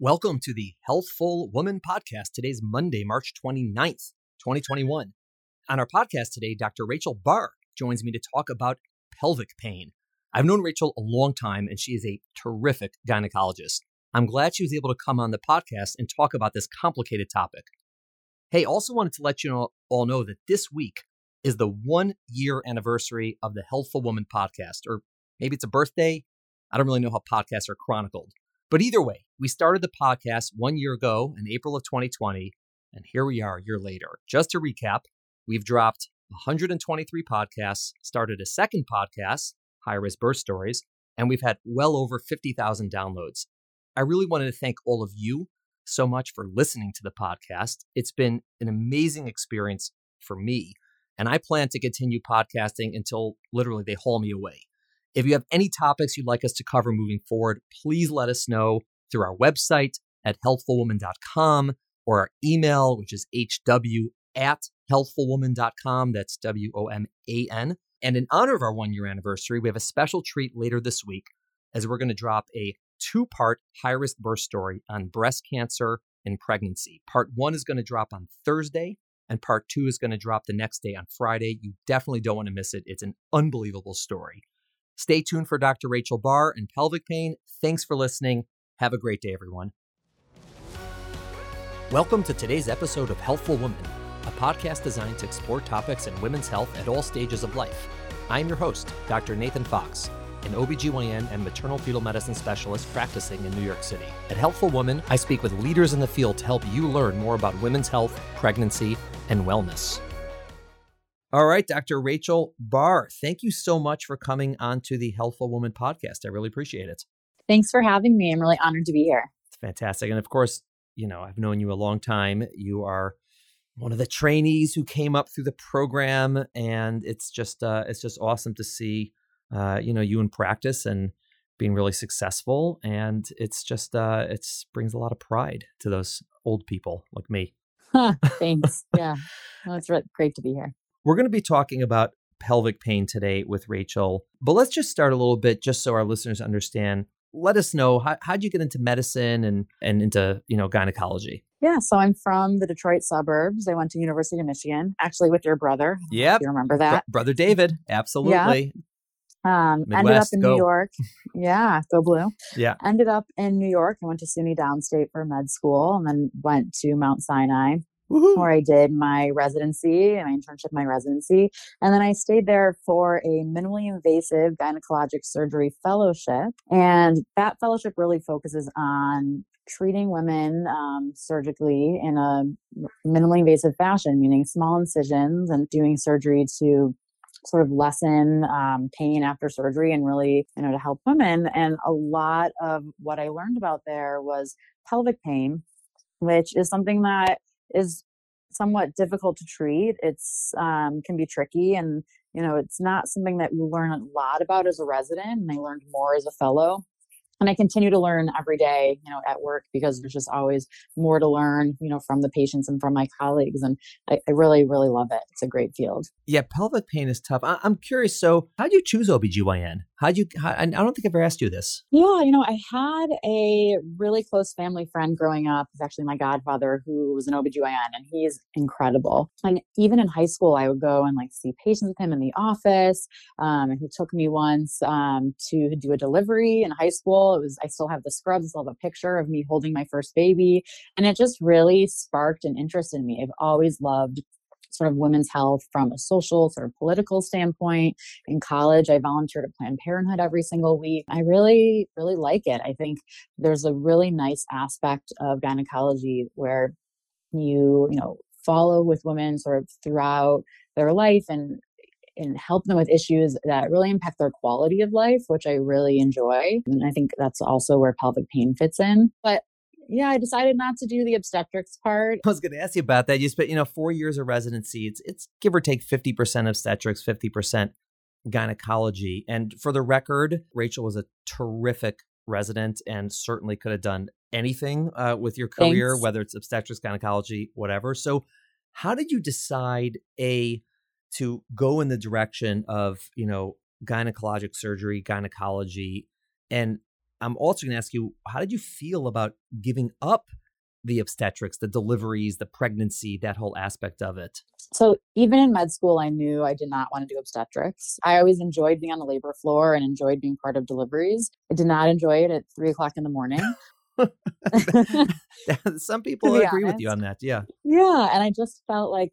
Welcome to the Healthful Woman Podcast. Today's Monday, March 29th, 2021. On our podcast today, Dr. Rachel Barr joins me to talk about pelvic pain. I've known Rachel a long time, and she is a terrific gynecologist. I'm glad she was able to come on the podcast and talk about this complicated topic. Hey, also wanted to let you all know that this week is the 1-year anniversary of the Healthful Woman Podcast, or maybe it's a birthday. I don't really know how podcasts are chronicled. But either way, we started the podcast 1 year ago in April of 2020, and here we are a year later. Just to recap, we've dropped 123 podcasts, started a second podcast, High Risk Birth Stories, and we've had well over 50,000 downloads. I really wanted to thank all of you so much for listening to the podcast. It's been an amazing experience for me, and I plan to continue podcasting until literally they haul me away. If you have any topics you'd like us to cover moving forward, please let us know through our website at healthfulwoman.com or our email, which is hw@healthfulwoman.com. That's WOMAN. And in honor of our 1-year anniversary, we have a special treat later this week as we're going to drop a 2-part high-risk birth story on breast cancer and pregnancy. Part 1 is going to drop on Thursday, and part 2 is going to drop the next day on Friday. You definitely don't want to miss it. It's an unbelievable story. Stay tuned for Dr. Rachel Barr and pelvic pain. Thanks for listening. Have a great day, everyone. Welcome to today's episode of Healthful Woman, a podcast designed to explore topics in women's health at all stages of life. I am your host, Dr. Nathan Fox, an OBGYN and maternal fetal medicine specialist practicing in New York City. At Healthful Woman, I speak with leaders in the field to help you learn more about women's health, pregnancy, and wellness. All right, Dr. Rachel Barr, thank you so much for coming on to the Healthful Woman Podcast. I really appreciate it. Thanks for having me. I'm really honored to be here. It's fantastic. And of course, you know, I've known you a long time. You are one of the trainees who came up through the program, and it's just awesome to see, you in practice and being really successful. And it brings a lot of pride to those old people like me. Thanks. Yeah. Well, it's really great to be here. We're going to be talking about pelvic pain today with Rachel, but let's just start a little bit just so our listeners understand. Let us know, how'd you get into medicine and into, gynecology? Yeah. So I'm from the Detroit suburbs. I went to University of Michigan, actually with your brother. Yeah. You remember that? Brother David. Absolutely. Yeah. Midwest, ended up in New York. Yeah. Go blue. Yeah. Ended up in New York. I went to SUNY Downstate for med school and then went to Mount Sinai. Woo-hoo. Where I did my residency and my internship, And then I stayed there for a minimally invasive gynecologic surgery fellowship. And that fellowship really focuses on treating women surgically in a minimally invasive fashion, meaning small incisions and doing surgery to sort of lessen pain after surgery and really, to help women. And a lot of what I learned about there was pelvic pain, which is something that is somewhat difficult to treat. It's can be tricky, and it's not something that you learn a lot about as a resident, and I learned more as a fellow. And I continue to learn every day, at work, because there's just always more to learn, from the patients and from my colleagues. And I really, really love it. It's a great field. Yeah. Pelvic pain is tough. I'm curious. So how'd you choose OBGYN? I don't think I've ever asked you this. Yeah. I had a really close family friend growing up. It's actually my godfather who was an OBGYN, and he's incredible. And even in high school, I would go and see patients with him in the office. And he took me once to do a delivery in high school. I still have the scrubs, I still have a picture of me holding my first baby. And it just really sparked an interest in me. I've always loved sort of women's health from a social, sort of political standpoint. In college, I volunteered at Planned Parenthood every single week. I really, really like it. I think there's a really nice aspect of gynecology where you follow with women sort of throughout their life and help them with issues that really impact their quality of life, which I really enjoy. And I think that's also where pelvic pain fits in. But yeah, I decided not to do the obstetrics part. I was going to ask you about that. You spent, 4 years of residency. It's give or take 50% obstetrics, 50% gynecology. And for the record, Rachel was a terrific resident and certainly could have done anything with your career, Thanks. Whether it's obstetrics, gynecology, whatever. So how did you decide to go in the direction of, gynecologic surgery, gynecology, and I'm also going to ask you, how did you feel about giving up the obstetrics, the deliveries, the pregnancy, that whole aspect of it? So even in med school, I knew I did not want to do obstetrics. I always enjoyed being on the labor floor and enjoyed being part of deliveries. I did not enjoy it at 3 o'clock in the morning. Some people agree with you on that. Yeah. Yeah. And I just felt like,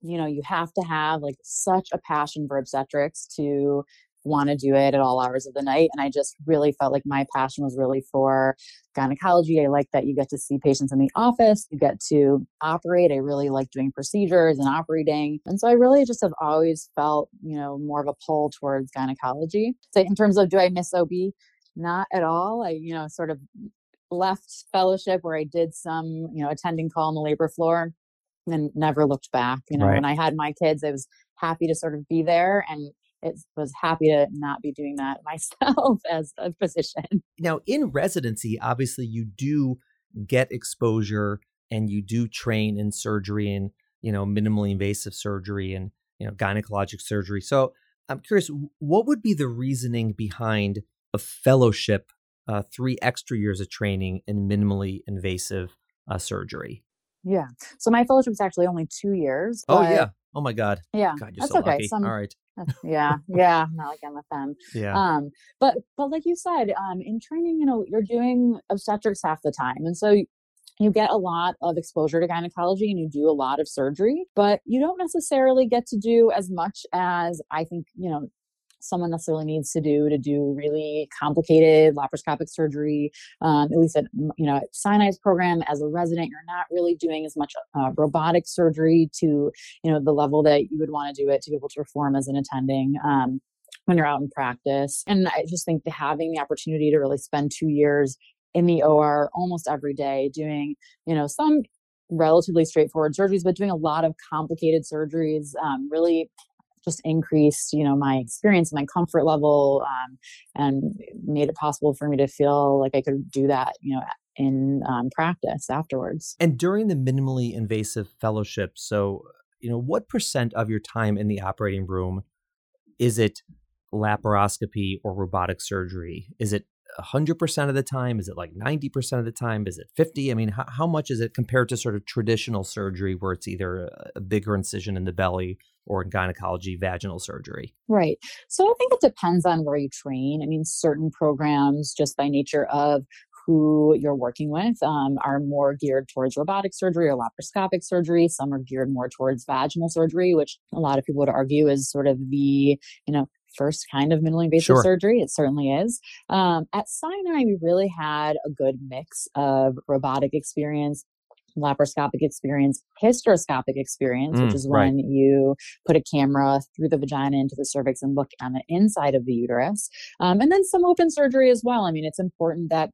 you know, you have to have like such a passion for obstetrics to want to do it at all hours of the night. And I just really felt like my passion was really for gynecology. I like that you get to see patients in the office, you get to operate. I really like doing procedures and operating. And so I really just have always felt, you know, more of a pull towards gynecology. So in terms of, do I miss OB? Not at all. I, you know, sort of left fellowship where I did some, you know, attending call on the labor floor and never looked back. You know, right. When I had my kids, I was happy to sort of be there, and it was happy to not be doing that myself as a physician. Now, in residency, obviously you do get exposure and you do train in surgery and, you know, minimally invasive surgery and, you know, gynecologic surgery. So I'm curious, what would be the reasoning behind a fellowship, 3 extra years of training in minimally invasive surgery? Yeah. So my fellowship is actually only 2 years. Oh, yeah. Oh, my God. Yeah. God, you're that's so okay. Lucky. All right. Yeah. Yeah. Not like I'm with them. Yeah. But like you said, in training, you know, you're doing obstetrics half the time. And so you get a lot of exposure to gynecology and you do a lot of surgery, but you don't necessarily get to do as much as I think, you know, someone necessarily needs to do really complicated laparoscopic surgery. At least at, you know, at Sinai's program as a resident, you're not really doing as much robotic surgery to, you know, the level that you would want to do it to be able to perform as an attending when you're out in practice. And I just think having the opportunity to really spend 2 years in the OR almost every day doing, you know, some relatively straightforward surgeries, but doing a lot of complicated surgeries really just increased, you know, my experience, my comfort level, and made it possible for me to feel like I could do that, you know, in practice afterwards. And during the minimally invasive fellowship, so, you know, what % of your time in the operating room is it laparoscopy or robotic surgery? Is it 100% of the time? Is it like 90% of the time? Is it 50? I mean, how much is it compared to sort of traditional surgery where it's either a bigger incision in the belly or in gynecology, vaginal surgery? Right. So I think it depends on where you train. I mean, certain programs just by nature of who you're working with are more geared towards robotic surgery or laparoscopic surgery. Some are geared more towards vaginal surgery, which a lot of people would argue is sort of the, you know, first kind of minimally invasive sure. surgery. It certainly is. At Sinai, we really had a good mix of robotic experience, laparoscopic experience, hysteroscopic experience, which is when right. you put a camera through the vagina into the cervix and look on the inside of the uterus. And then some open surgery as well. I mean, it's important that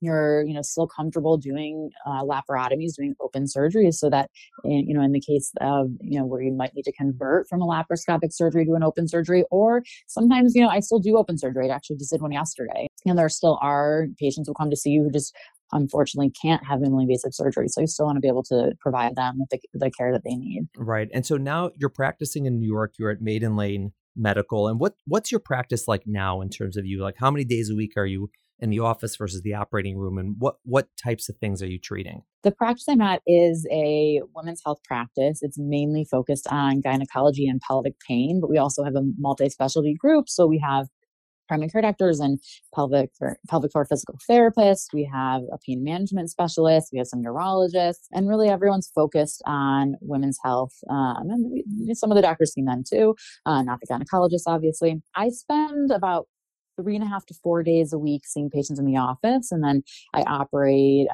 you're, you know, still comfortable doing laparotomies, doing open surgeries, so that, you know, in the case of, you know, where you might need to convert from a laparoscopic surgery to an open surgery, or sometimes, you know, I still do open surgery. I actually just did one yesterday. And there still are patients who come to see you who just unfortunately can't have minimally invasive surgery. So you still want to be able to provide them with the care that they need. Right. And so now you're practicing in New York, you're at Maiden Lane Medical. And what's your practice like now in terms of you? Like how many days a week are you in the office versus the operating room, and what types of things are you treating? The practice I'm at is a women's health practice. It's mainly focused on gynecology and pelvic pain, but we also have a multi-specialty group. So we have primary care doctors and pelvic floor physical therapists. We have a pain management specialist. We have some neurologists, and really everyone's focused on women's health. And some of the doctors see men too, not the gynecologists, obviously. I spend about 3.5 to 4 days a week seeing patients in the office. And then I operate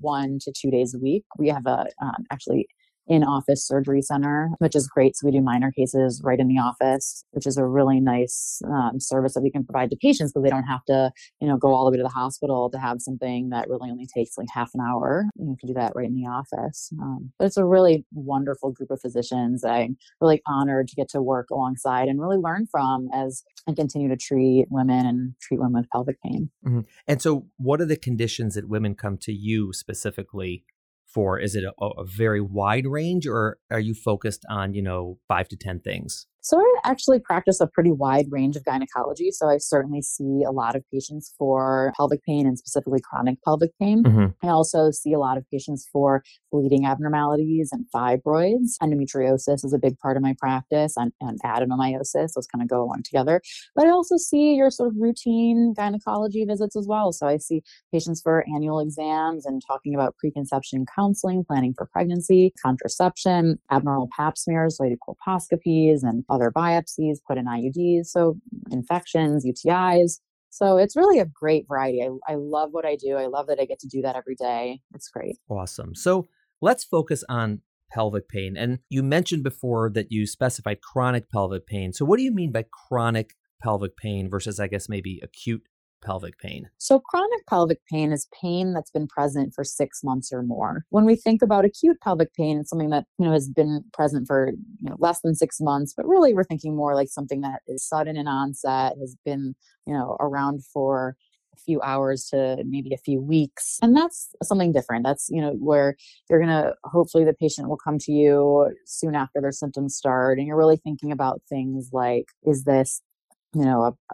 1 to 2 days a week. We have a actually in-office surgery center, which is great. So we do minor cases right in the office, which is a really nice service that we can provide to patients because they don't have to, you know, go all the way to the hospital to have something that really only takes like half an hour. You can do that right in the office. But it's a really wonderful group of physicians that I'm really honored to get to work alongside and really learn from as I continue to treat women and treat women with pelvic pain. Mm-hmm. And so what are the conditions that women come to you specifically for? Is it a very wide range, or are you focused on, you know, 5 to 10 things? So I actually practice a pretty wide range of gynecology. So I certainly see a lot of patients for pelvic pain and specifically chronic pelvic pain. Mm-hmm. I also see a lot of patients for bleeding abnormalities and fibroids. Endometriosis is a big part of my practice and adenomyosis. Those kind of go along together. But I also see your sort of routine gynecology visits as well. So I see patients for annual exams and talking about preconception counseling, planning for pregnancy, contraception, abnormal pap smears, so I do colposcopies and other biopsies, put in IUDs, so infections, UTIs. So it's really a great variety. I love what I do. I love that I get to do that every day. It's great. Awesome. So let's focus on pelvic pain. And you mentioned before that you specified chronic pelvic pain. So what do you mean by chronic pelvic pain versus, I guess, maybe acute pelvic pain? So chronic pelvic pain is pain that's been present for 6 months or more. When we think about acute pelvic pain, it's something that, has been present for, less than 6 months, but really we're thinking more like something that is sudden in onset, has been, around for a few hours to maybe a few weeks. And that's something different. That's, where you're going to, hopefully the patient will come to you soon after their symptoms start. And you're really thinking about things like, is this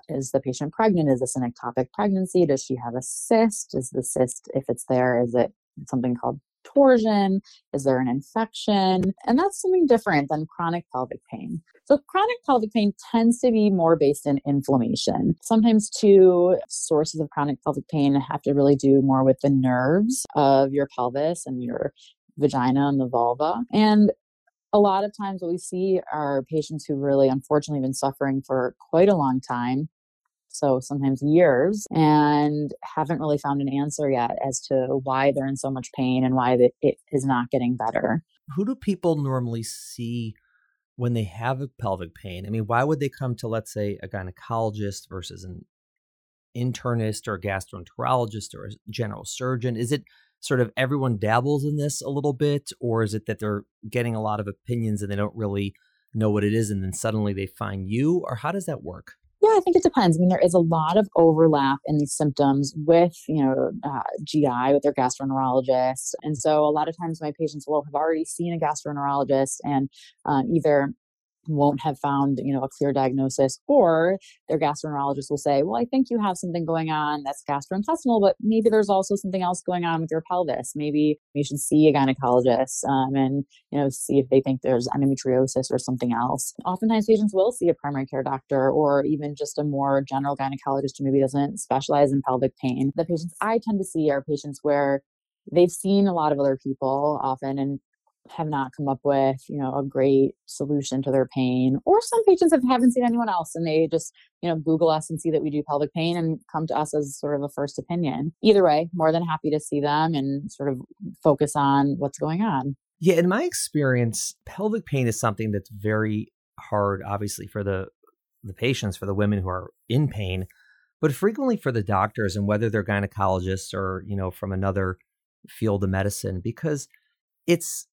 is the patient pregnant? Is this an ectopic pregnancy? Does she have a cyst? Is the cyst, if it's there, is it something called torsion? Is there an infection? And that's something different than chronic pelvic pain. So chronic pelvic pain tends to be more based in inflammation. Sometimes two sources of chronic pelvic pain have to really do more with the nerves of your pelvis and your vagina and the vulva. And a lot of times what we see are patients who really, unfortunately, have been suffering for quite a long time, so sometimes years, and haven't really found an answer yet as to why they're in so much pain and why it is not getting better. Who do people normally see when they have a pelvic pain? I mean, why would they come to, let's say, a gynecologist versus an internist or a gastroenterologist or a general surgeon? Is it sort of everyone dabbles in this a little bit, or is it that they're getting a lot of opinions and they don't really know what it is and then suddenly they find you, or how does that work? Yeah, I think it depends. I mean, there is a lot of overlap in these symptoms with, GI, with their gastroenterologist. And so a lot of times my patients will have already seen a gastroenterologist and either won't have found, a clear diagnosis, or their gastroenterologist will say, well, I think you have something going on that's gastrointestinal, but maybe there's also something else going on with your pelvis. Maybe you should see a gynecologist and, see if they think there's endometriosis or something else. Oftentimes patients will see a primary care doctor or even just a more general gynecologist who maybe doesn't specialize in pelvic pain. The patients I tend to see are patients where they've seen a lot of other people often and have not come up with, a great solution to their pain. Or some patients haven't seen anyone else and they just, Google us and see that we do pelvic pain and come to us as sort of a first opinion. Either way, more than happy to see them and sort of focus on what's going on. Yeah, in my experience, pelvic pain is something that's very hard, obviously, for the patients, for the women who are in pain, but frequently for the doctors, and whether they're gynecologists or, from another field of medicine, because it's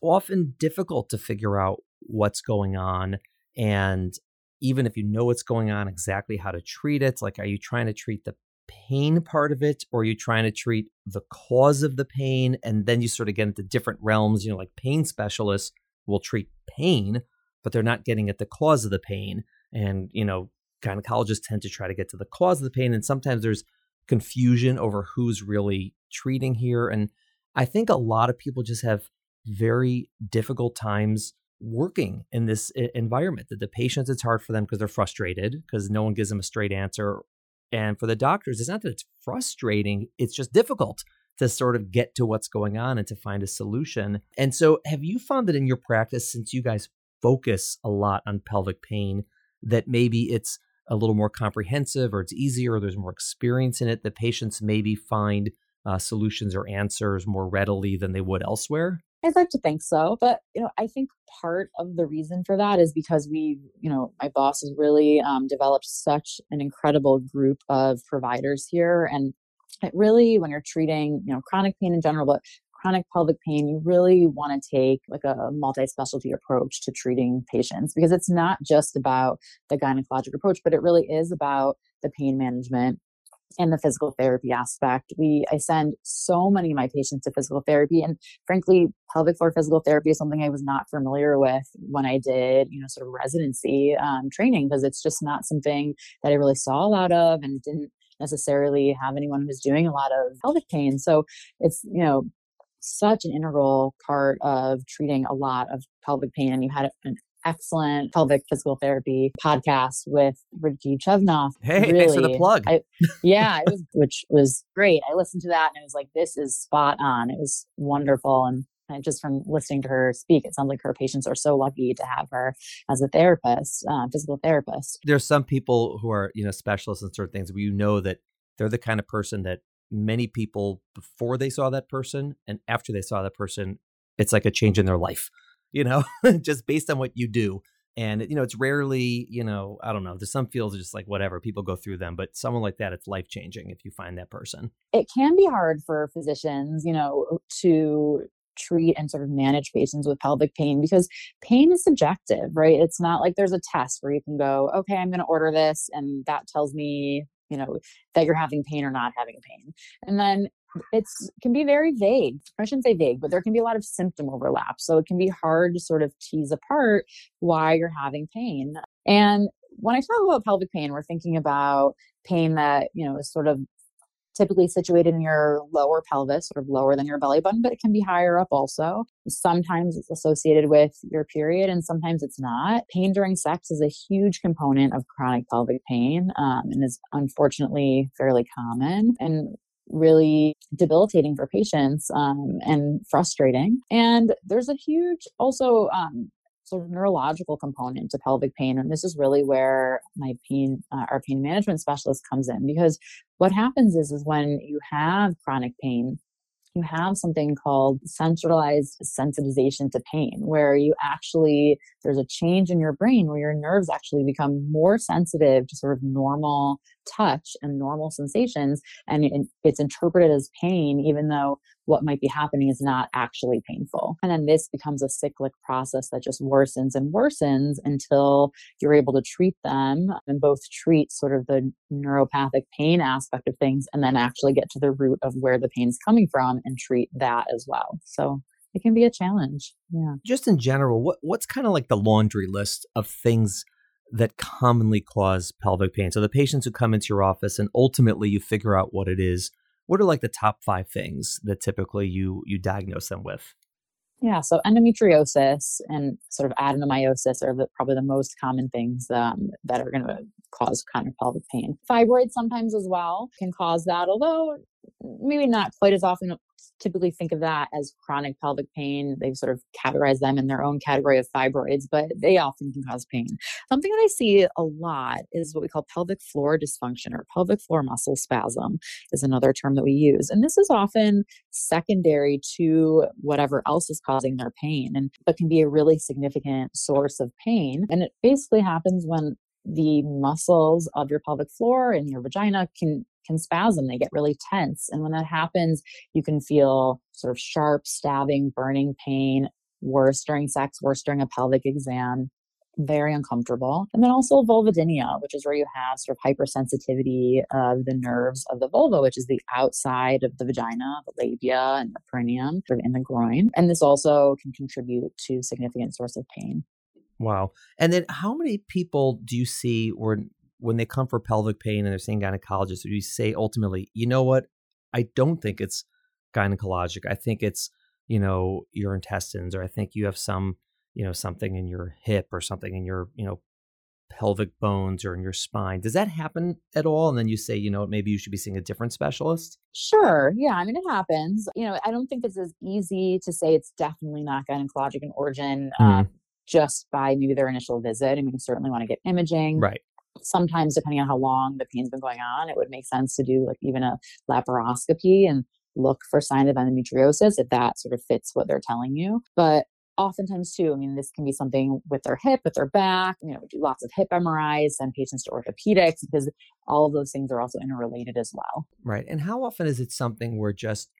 often difficult to figure out what's going on. And even if you know what's going on, exactly how to treat it, like, are you trying to treat the pain part of it, or are you trying to treat the cause of the pain? And then you sort of get into different realms, like pain specialists will treat pain, but they're not getting at the cause of the pain. And, gynecologists tend to try to get to the cause of the pain. And sometimes there's confusion over who's really treating here. And I think a lot of people just have very difficult times working in this environment. That the patients, it's hard for them because they're frustrated because no one gives them a straight answer. And for the doctors, it's not that it's frustrating, it's just difficult to sort of get to what's going on and to find a solution. And so have you found that in your practice, since you guys focus a lot on pelvic pain, that maybe it's a little more comprehensive, or it's easier, or there's more experience in it, that patients maybe find solutions or answers more readily than they would elsewhere? I'd like to think so. But, I think part of the reason for that is because we, my boss has really developed such an incredible group of providers here. And it really, when you're treating, chronic pain in general, but chronic pelvic pain, you really want to take like a multi-specialty approach to treating patients, because it's not just about the gynecologic approach, but it really is about the pain management and the physical therapy aspect. I send so many of my patients to physical therapy, and frankly, pelvic floor physical therapy is something I was not familiar with when I did, sort of residency training, because it's just not something that I really saw a lot of, and didn't necessarily have anyone who was doing a lot of pelvic pain. So it's, such an integral part of treating a lot of pelvic pain. And you had an excellent pelvic physical therapy podcast with Ricky Chovnoff. Hey, thanks for the plug. Which was great. I listened to that and I was like, this is spot on. It was wonderful. And just from listening to her speak, it sounds like her patients are so lucky to have her as a therapist, physical therapist. There's some people who are, specialists in certain things, but that they're the kind of person that many people before they saw that person and after they saw that person, it's like a change in their life, just based on what you do. And, it's rarely, I don't know, there's some fields just like whatever, people go through them, but someone like that, it's life-changing if you find that person. It can be hard for physicians, to treat and sort of manage patients with pelvic pain, because pain is subjective, right? It's not like there's a test where you can go, okay, I'm going to order this, and that tells me, that you're having pain or not having pain. And then it can be very vague. I shouldn't say vague, but there can be a lot of symptom overlap. So it can be hard to sort of tease apart why you're having pain. And when I talk about pelvic pain, we're thinking about pain that, is sort of typically situated in your lower pelvis, sort of lower than your belly button, but it can be higher up also. Sometimes it's associated with your period and sometimes it's not. Pain during sex is a huge component of chronic pelvic pain, and is unfortunately fairly common and really debilitating for patients, and frustrating. And there's a huge also sort of neurological component to pelvic pain. And this is really where our pain management specialist comes in, because what happens is when you have chronic pain, you have something called centralized sensitization to pain, where there's a change in your brain where your nerves actually become more sensitive to sort of normal touch and normal sensations. And it's interpreted as pain, even though what might be happening is not actually painful. And then this becomes a cyclic process that just worsens and worsens until you're able to treat them and both treat sort of the neuropathic pain aspect of things, and then actually get to the root of where the pain's coming from and treat that as well. So it can be a challenge. Yeah. Just in general, what's kind of like the laundry list of things that commonly cause pelvic pain? So the patients who come into your office and ultimately you figure out what it is, what are like the top 5 things that typically you diagnose them with? Yeah, so endometriosis and sort of adenomyosis are probably the most common things that are going to cause chronic pelvic pain. Fibroids sometimes as well can cause that, although maybe not quite as often. Typically think of that as chronic pelvic pain. They've sort of categorized them in their own category of fibroids, but they often can cause pain. Something that I see a lot is what we call pelvic floor dysfunction, or pelvic floor muscle spasm is another term that we use. And this is often secondary to whatever else is causing their pain, but can be a really significant source of pain. And it basically happens when the muscles of your pelvic floor and your vagina can spasm. They get really tense. And when that happens, you can feel sort of sharp, stabbing, burning pain, worse during sex, worse during a pelvic exam, very uncomfortable. And then also vulvodynia, which is where you have sort of hypersensitivity of the nerves of the vulva, which is the outside of the vagina, the labia and the perineum, sort of in the groin. And this also can contribute to significant source of pain. Wow. And then how many people do you see when they come for pelvic pain and they're seeing gynecologists, do you say ultimately, you know what? I don't think it's gynecologic. I think it's, your intestines, or I think you have some, something in your hip or something in your, pelvic bones or in your spine. Does that happen at all? And then you say, maybe you should be seeing a different specialist? Sure. Yeah. I mean, it happens. I don't think it's as easy to say it's definitely not gynecologic in origin just by maybe their initial visit. I mean, you certainly want to get imaging. Right. Sometimes, depending on how long the pain's been going on, it would make sense to do like even a laparoscopy and look for signs of endometriosis if that sort of fits what they're telling you. But oftentimes too, I mean, this can be something with their hip, with their back, do lots of hip MRIs, send patients to orthopedics, because all of those things are also interrelated as well. Right. And how often is it something where just,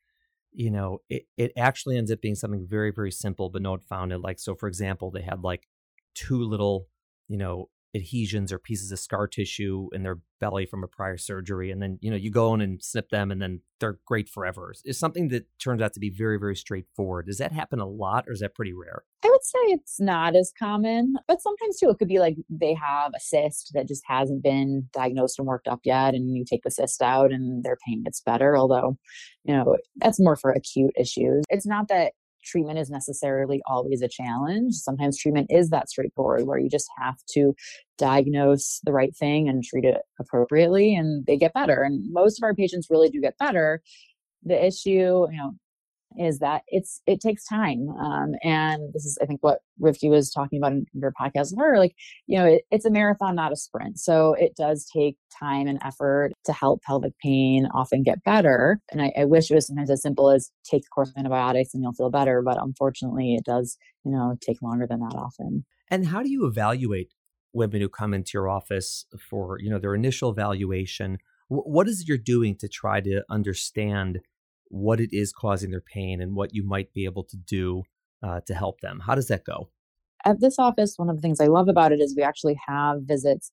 it actually ends up being something very, very simple, but no one found it? Like, so for example, they had like two little, adhesions or pieces of scar tissue in their belly from a prior surgery. And then, you know, you go in and snip them and then they're great forever. It's something that turns out to be very, very straightforward. Does that happen a lot or is that pretty rare? I would say it's not as common, but sometimes too, it could be like they have a cyst that just hasn't been diagnosed and worked up yet. And you take the cyst out and their pain gets better. Although, you know, that's more for acute issues. It's not that treatment is necessarily always a challenge. Sometimes treatment is that straightforward where you just have to diagnose the right thing and treat it appropriately and they get better. And most of our patients really do get better. The issue, you know, is that it takes time. And this is, I think, what Rivki was talking about in your podcast with her, like, you know, it's a marathon, not a sprint. So it does take time and effort to help pelvic pain often get better. And I wish it was sometimes as simple as take a course of antibiotics and you'll feel better. But unfortunately, it does, you know, take longer than that often. And how do you evaluate women who come into your office for, you know, their initial evaluation? What is it you're doing to try to understand what it is causing their pain and what you might be able to do to help them? How does that go? At this office, one of the things I love about it is we actually have visits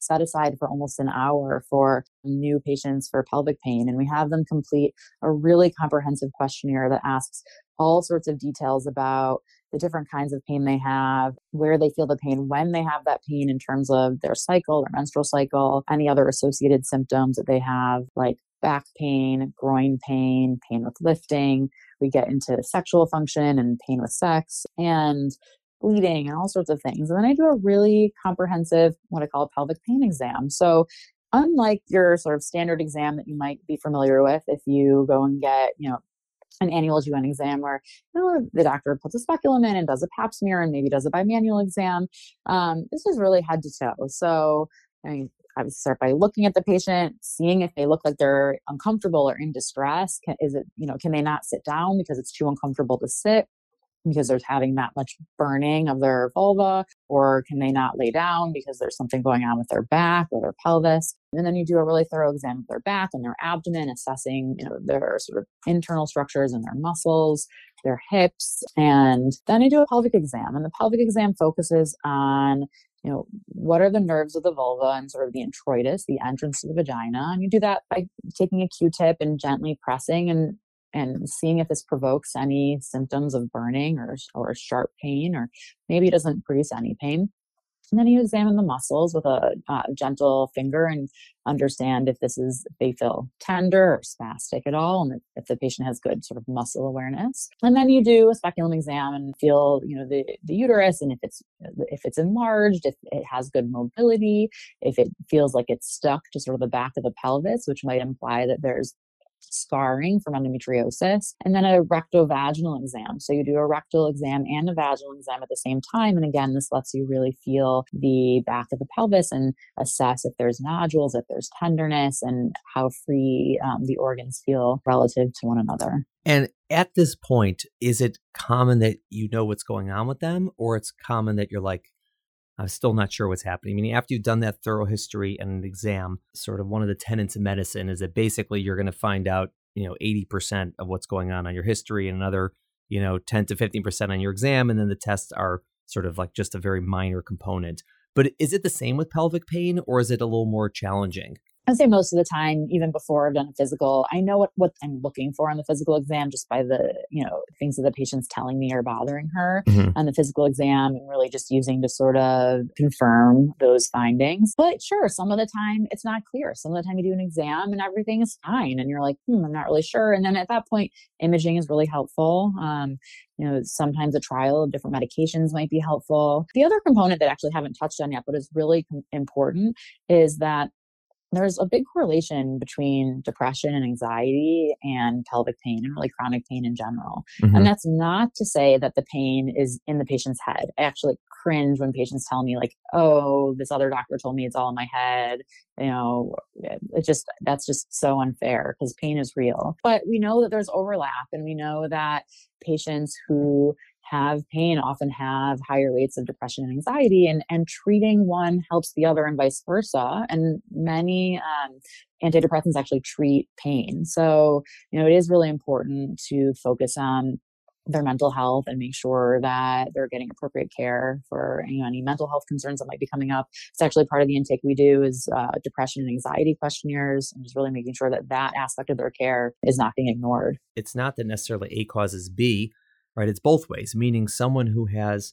set aside for almost an hour for new patients for pelvic pain. And we have them complete a really comprehensive questionnaire that asks all sorts of details about the different kinds of pain they have, where they feel the pain, when they have that pain in terms of their cycle, their menstrual cycle, any other associated symptoms that they have, like back pain, groin pain, pain with lifting. We get into sexual function and pain with sex and bleeding and all sorts of things. And then I do a really comprehensive, what I call a pelvic pain exam. So unlike your sort of standard exam that you might be familiar with, if you go and get, you know, an annual GYN exam where, you know, the doctor puts a speculum in and does a pap smear and maybe does a bimanual exam, this is really head to toe. So I mean, obviously start by looking at the patient, seeing if they look like they're uncomfortable or in distress. Can they not sit down because it's too uncomfortable to sit because they're having that much burning of their vulva, or can they not lay down because there's something going on with their back or their pelvis? And then you do a really thorough exam of their back and their abdomen, assessing, you know, their sort of internal structures and their muscles, their hips. And then I do a pelvic exam, and the pelvic exam focuses on, you know, what are the nerves of the vulva and sort of the introitus, the entrance to the vagina. And you do that by taking a Q-tip and gently pressing and seeing if this provokes any symptoms of burning or sharp pain, or maybe it doesn't produce any pain. And then you examine the muscles with a gentle finger and understand if this is, if they feel tender or spastic at all, and if the patient has good sort of muscle awareness. And then you do a speculum exam and feel, you know, the uterus, and if it's enlarged, if it has good mobility, if it feels like it's stuck to sort of the back of the pelvis, which might imply that there's scarring from endometriosis. And then a rectovaginal exam. So you do a rectal exam and a vaginal exam at the same time. And again, this lets you really feel the back of the pelvis and assess if there's nodules, if there's tenderness, and how free the organs feel relative to one another. And at this point, is it common that you know what's going on with them, or it's common that you're like, I'm still not sure what's happening? I mean, after you've done that thorough history and an exam, sort of one of the tenets of medicine is that basically you're going to find out, you know, 80% of what's going on your history and another, you know, 10 to 15% on your exam. And then the tests are sort of like just a very minor component. But is it the same with pelvic pain, or is it a little more challenging? I'd say most of the time, even before I've done a physical, I know what I'm looking for on the physical exam just by the, you know, things that the patient's telling me are bothering her on the physical exam, and really just using to sort of confirm those findings. But sure, some of the time it's not clear. Some of the time you do an exam and everything is fine, and you're like, I'm not really sure. And then at that point, imaging is really helpful. You know, sometimes a trial of different medications might be helpful. The other component that I actually haven't touched on yet, but is really important, is that there's a big correlation between depression and anxiety and pelvic pain, and really chronic pain in general. Mm-hmm. And that's not to say that the pain is in the patient's head. I actually cringe when patients tell me like, oh, this other doctor told me it's all in my head. You know, that's just so unfair, because pain is real. But we know that there's overlap, and we know that patients who have pain often have higher rates of depression and anxiety, and treating one helps the other and vice versa. And many antidepressants actually treat pain. So, you know, it is really important to focus on their mental health and make sure that they're getting appropriate care for any mental health concerns that might be coming up. It's actually part of the intake we do is depression and anxiety questionnaires, and just really making sure that that aspect of their care is not being ignored. It's not that necessarily A causes B, right? It's both ways, meaning someone who has,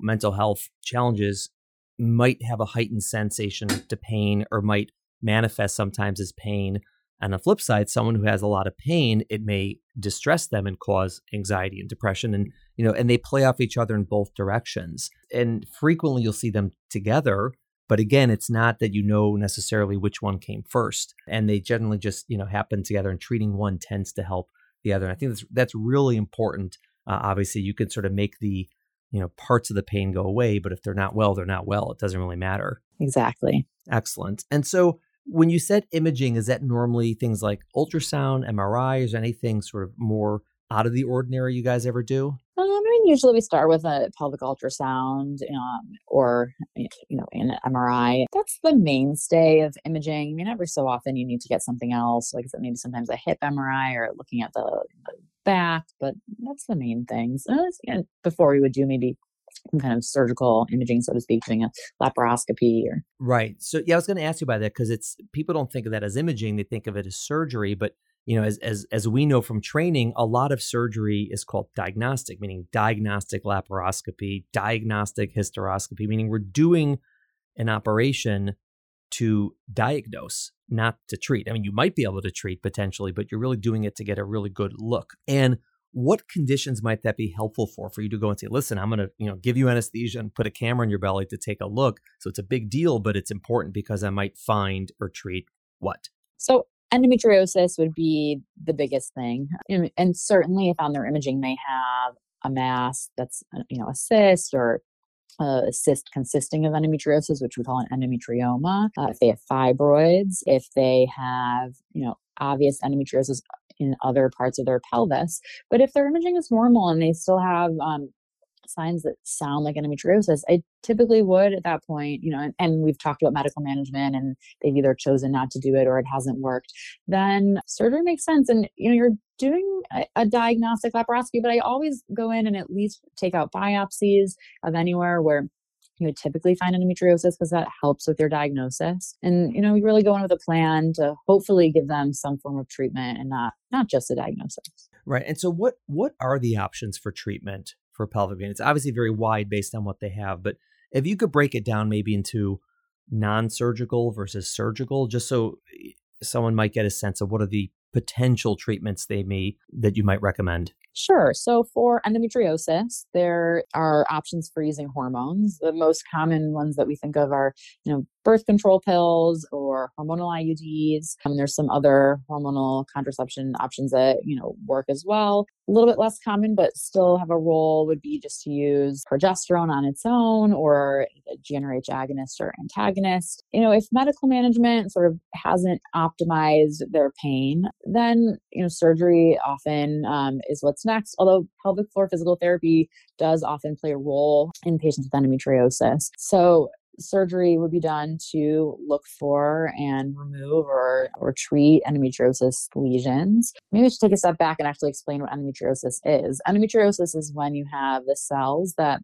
mental health challenges might have a heightened sensation to pain or might manifest sometimes as pain. On the flip side, someone who has a lot of pain, it may distress them and cause anxiety and depression. And, and they play off each other in both directions. And frequently you'll see them together. But again, it's not that necessarily which one came first. And they generally just, happen together, and treating one tends to help the other. And I think that's really important. Obviously, you can sort of make the, parts of the pain go away, but if they're not well, they're not well. It doesn't really matter. Exactly. Excellent. And so when you said imaging, is that normally things like ultrasound, MRI, is there anything sort of more out of the ordinary you guys ever do? Usually we start with a pelvic ultrasound or an MRI. That's the mainstay of imaging. Every so often you need to get something else, like maybe sometimes a hip MRI or looking at the back, but that's the main things. Before we would do maybe some kind of surgical imaging, so to speak, doing a laparoscopy or... Right. So yeah, I was going to ask you about that because people don't think of that as imaging. They think of it as surgery, but as we know from training, a lot of surgery is called diagnostic, meaning diagnostic laparoscopy, diagnostic hysteroscopy, meaning we're doing an operation to diagnose, not to treat. You might be able to treat potentially, but you're really doing it to get a really good look. And what conditions might that be helpful for you to go and say, listen, I'm going to, give you anesthesia and put a camera in your belly to take a look. So it's a big deal, but it's important because I might find or treat what? So endometriosis would be the biggest thing. And certainly if on their imaging, they have a mass that's, a cyst or a cyst consisting of endometriosis, which we call an endometrioma. If they have fibroids, if they have, obvious endometriosis in other parts of their pelvis, but if their imaging is normal and they still have, signs that sound like endometriosis, I typically would at that point, and we've talked about medical management and they've either chosen not to do it or it hasn't worked, then surgery makes sense. And, you're doing a diagnostic laparoscopy, but I always go in and at least take out biopsies of anywhere where you would typically find endometriosis because that helps with your diagnosis. And, you really go in with a plan to hopefully give them some form of treatment and not just a diagnosis. Right. And so what are the options for treatment for pelvic pain? It's obviously very wide based on what they have, but if you could break it down maybe into non-surgical versus surgical, just so someone might get a sense of what are the potential treatments that you might recommend. Sure. So for endometriosis, there are options for using hormones. The most common ones that we think of are, birth control pills or hormonal IUDs. There's some other hormonal contraception options that, work as well. A little bit less common, but still have a role would be just to use progesterone on its own or a GnRH agonist or antagonist. If medical management sort of hasn't optimized their pain, then, surgery often is what's next, although pelvic floor physical therapy does often play a role in patients with endometriosis. So surgery would be done to look for and remove or treat endometriosis lesions. Maybe I should take a step back and actually explain what endometriosis is. Endometriosis is when you have the cells that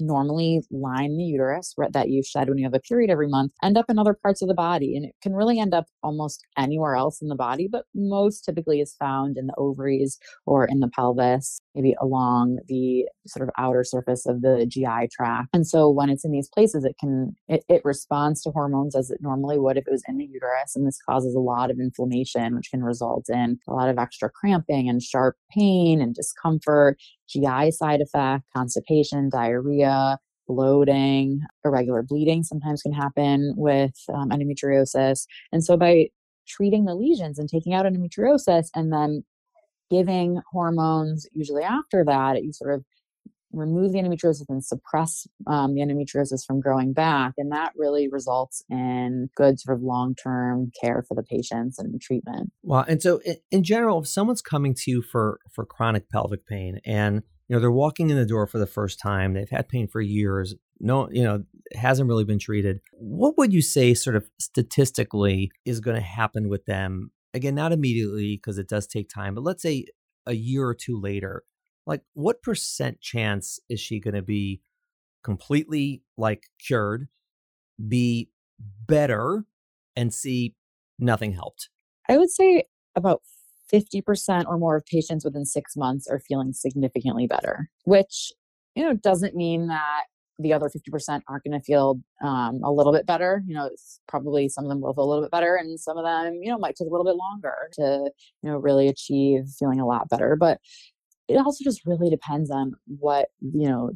normally line the uterus that you shed when you have a period every month end up in other parts of the body, and it can really end up almost anywhere else in the body, but most typically is found in the ovaries or in the pelvis, maybe along the sort of outer surface of the GI tract. And so when it's in these places, it responds to hormones as it normally would if it was in the uterus, and this causes a lot of inflammation, which can result in a lot of extra cramping and sharp pain and discomfort, GI side effect, constipation, diarrhea, bloating, irregular bleeding sometimes can happen with endometriosis. And so by treating the lesions and taking out endometriosis and then giving hormones usually after that, you sort of remove the endometriosis and suppress the endometriosis from growing back. And that really results in good sort of long-term care for the patients and treatment. Wow. And so in general, if someone's coming to you for chronic pelvic pain and, they're walking in the door for the first time, they've had pain for years, it hasn't really been treated. What would you say sort of statistically is going to happen with them? Again, not immediately because it does take time, but let's say a year or two later, like what percent chance is she going to be completely like cured, be better, and see nothing helped? I would say about 50% or more of patients within 6 months are feeling significantly better, which, you know, doesn't mean that the other 50% aren't going to feel a little bit better. You know, it's probably some of them will feel a little bit better, and some of them, you know, might take a little bit longer to, you know, really achieve feeling a lot better. But it also just really depends on what, you know,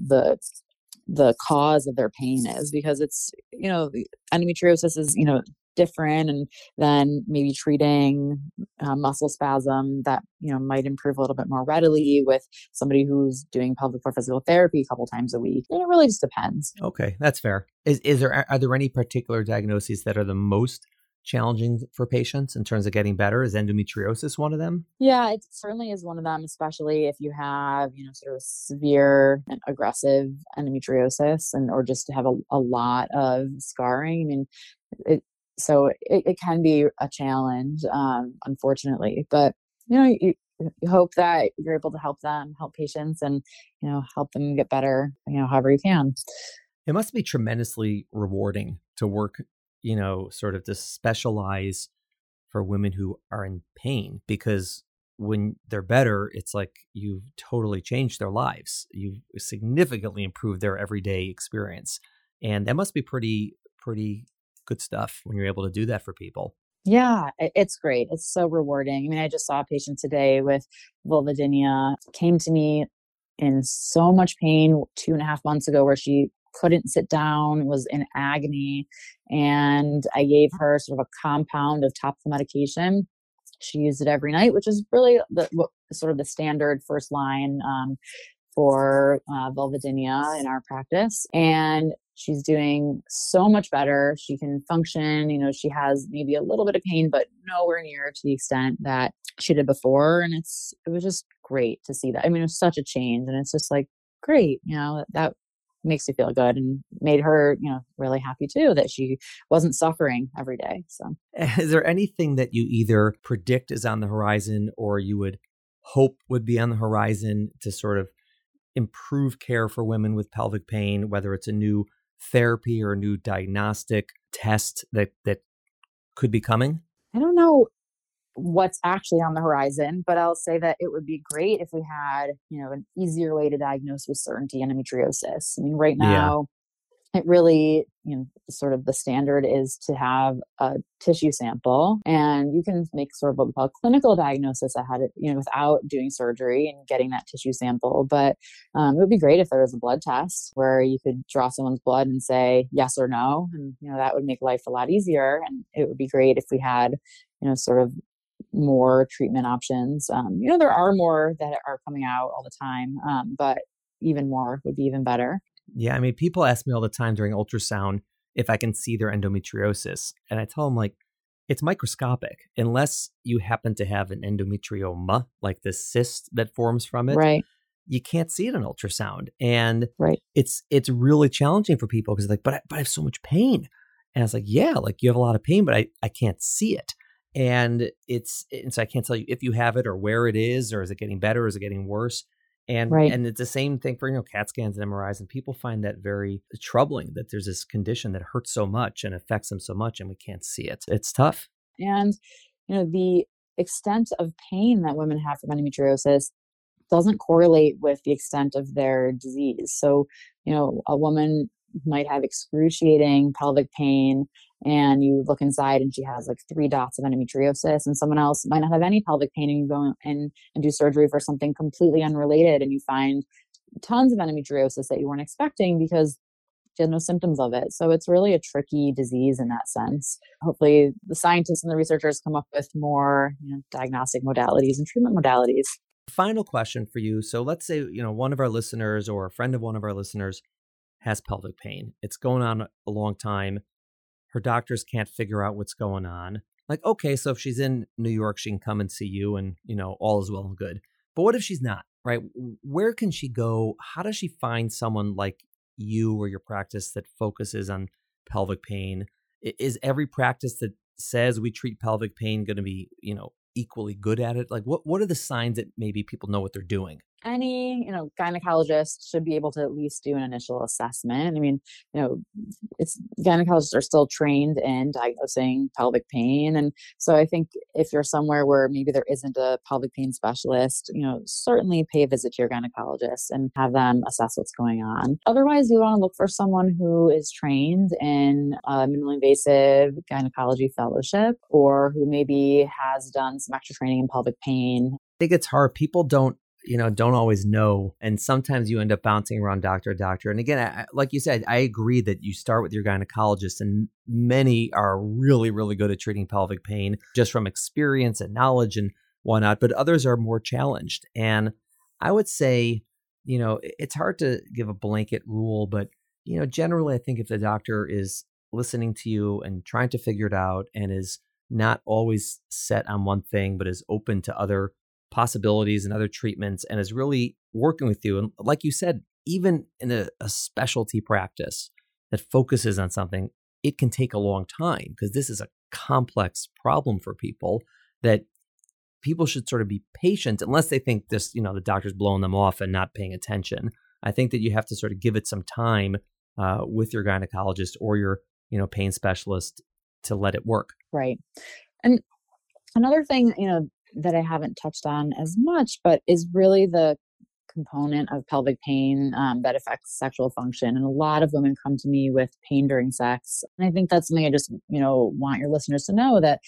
the cause of their pain is, because it's, you know, endometriosis is, you know, different, and then maybe treating muscle spasm that, you know, might improve a little bit more readily with somebody who's doing pelvic floor physical therapy a couple times a week. And it really just depends. Okay, that's fair. Are there any particular diagnoses that are the most challenging for patients in terms of getting better? Is endometriosis one of them? Yeah, it certainly is one of them, especially if you have, you know, sort of severe and aggressive endometriosis, and or just have a lot of scarring. I mean, it can be a challenge, unfortunately, but, you know, you hope that you're able to help patients and, you know, help them get better, you know, however you can. It must be tremendously rewarding to work, you know, sort of to specialize for women who are in pain, because when they're better, it's like you've totally changed their lives. You've significantly improved their everyday experience. And that must be pretty good stuff when you're able to do that for people. Yeah, it's great. It's so rewarding. I mean, I just saw a patient today with vulvodynia, came to me in so much pain 2.5 months ago where she couldn't sit down, was in agony. And I gave her sort of a compound of topical medication. She used it every night, which is really the standard first line for vulvodynia in our practice. And she's doing so much better. She can function. You know, she has maybe a little bit of pain, but nowhere near to the extent that she did before. And it was just great to see that. I mean, it was such a change, and it's just like, great, you know, that makes me feel good, and made her, you know, really happy too, that she wasn't suffering every day. So is there anything that you either predict is on the horizon or you would hope would be on the horizon to sort of improve care for women with pelvic pain, whether it's a new therapy or a new diagnostic test that could be coming? I don't know what's actually on the horizon, but I'll say that it would be great if we had, you know, an easier way to diagnose with certainty endometriosis. I mean, right now, It really, you know, sort of the standard is to have a tissue sample, and you can make sort of what we call a clinical diagnosis ahead of, you know, without doing surgery and getting that tissue sample. But it would be great if there was a blood test where you could draw someone's blood and say yes or no. And, you know, that would make life a lot easier. And it would be great if we had, you know, sort of more treatment options. You know, there are more that are coming out all the time, but even more would be even better. Yeah, I mean, people ask me all the time during ultrasound if I can see their endometriosis. And I tell them, like, it's microscopic. Unless you happen to have an endometrioma, like the cyst that forms from it, right, you can't see it in ultrasound. And right, it's really challenging for people because they're like, but I have so much pain. And I was like, yeah, like you have a lot of pain, but I can't see it. And so I can't tell you if you have it or where it is, or is it getting better? Or is it getting worse? And right, and it's the same thing for, you know, CAT scans and MRIs, and people find that very troubling that there's this condition that hurts so much and affects them so much, and we can't see it. It's tough. And, you know, the extent of pain that women have from endometriosis doesn't correlate with the extent of their disease. So, you know, a woman might have excruciating pelvic pain, and you look inside and she has like 3 dots of endometriosis, and someone else might not have any pelvic pain, and you go in and do surgery for something completely unrelated, and you find tons of endometriosis that you weren't expecting because she had no symptoms of it. So it's really a tricky disease in that sense. Hopefully the scientists and the researchers come up with more, you know, diagnostic modalities and treatment modalities. Final question for you. So let's say, you know, one of our listeners or a friend of one of our listeners has pelvic pain. It's going on a long time. Her doctors can't figure out what's going on. Like, okay, so if she's in New York, she can come and see you, and, you know, all is well and good. But what if she's not, right? Where can she go? How does she find someone like you or your practice that focuses on pelvic pain? Is every practice that says we treat pelvic pain going to be, you know, equally good at it? Like, what are the signs that maybe people know what they're doing? any, gynecologist should be able to at least do an initial assessment. I mean, gynecologists are still trained in diagnosing pelvic pain. And so I think if you're somewhere where maybe there isn't a pelvic pain specialist, certainly pay a visit to your gynecologist and have them assess what's going on. Otherwise, you want to look for someone who is trained in a minimally invasive gynecology fellowship, or who maybe has done some extra training in pelvic pain. I think it's hard. People don't always know. And sometimes you end up bouncing around doctor to doctor. And again, like you said, I agree that you start with your gynecologist, and many are really, really good at treating pelvic pain just from experience and knowledge and whatnot, but others are more challenged. And I would say, it's hard to give a blanket rule, but, generally I think if the doctor is listening to you and trying to figure it out and is not always set on one thing, but is open to other possibilities and other treatments and is really working with you. And like you said, even in a specialty practice that focuses on something, it can take a long time because this is a complex problem for people, that people should sort of be patient unless they think this, the doctor's blowing them off and not paying attention. I think that you have to sort of give it some time with your gynecologist or your, pain specialist to let it work. Right. And another thing, that I haven't touched on as much, but is really the component of pelvic pain that affects sexual function. And a lot of women come to me with pain during sex. And I think that's something I just, want your listeners to know, that,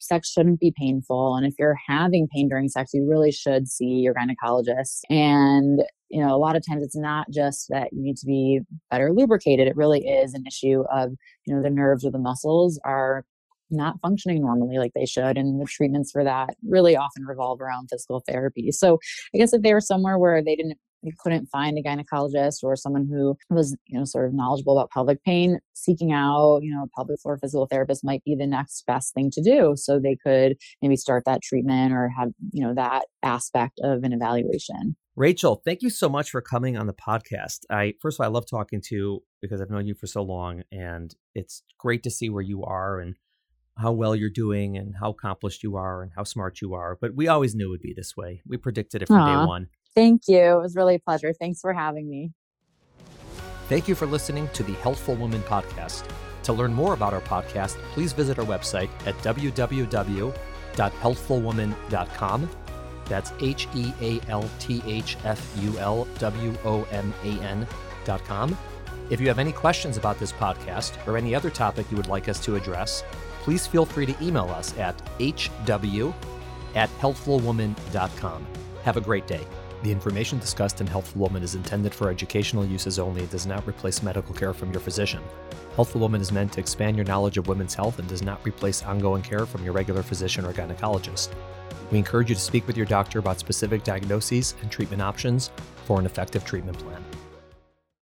sex shouldn't be painful. And if you're having pain during sex, you really should see your gynecologist. And, a lot of times it's not just that you need to be better lubricated. It really is an issue of, the nerves or the muscles are not functioning normally like they should. And the treatments for that really often revolve around physical therapy. So I guess if they were somewhere where you couldn't find a gynecologist or someone who was, sort of knowledgeable about pelvic pain, seeking out, a pelvic floor physical therapist might be the next best thing to do. So they could maybe start that treatment or have, that aspect of an evaluation. Rachel, thank you so much for coming on the podcast. First of all, I love talking to you because I've known you for so long, and it's great to see where you are and how well you're doing and how accomplished you are and how smart you are. But we always knew it would be this way. We predicted it from day one. Thank you. It was really a pleasure. Thanks for having me. Thank you for listening to the Healthful Woman Podcast. To learn more about our podcast, please visit our website at www.healthfulwoman.com. That's HEALTHFULWOMAN.com. If you have any questions about this podcast or any other topic you would like us to address, please feel free to email us at hw@healthfulwoman.com. Have a great day. The information discussed in Healthful Woman is intended for educational uses only. It does not replace medical care from your physician. Healthful Woman is meant to expand your knowledge of women's health and does not replace ongoing care from your regular physician or gynecologist. We encourage you to speak with your doctor about specific diagnoses and treatment options for an effective treatment plan.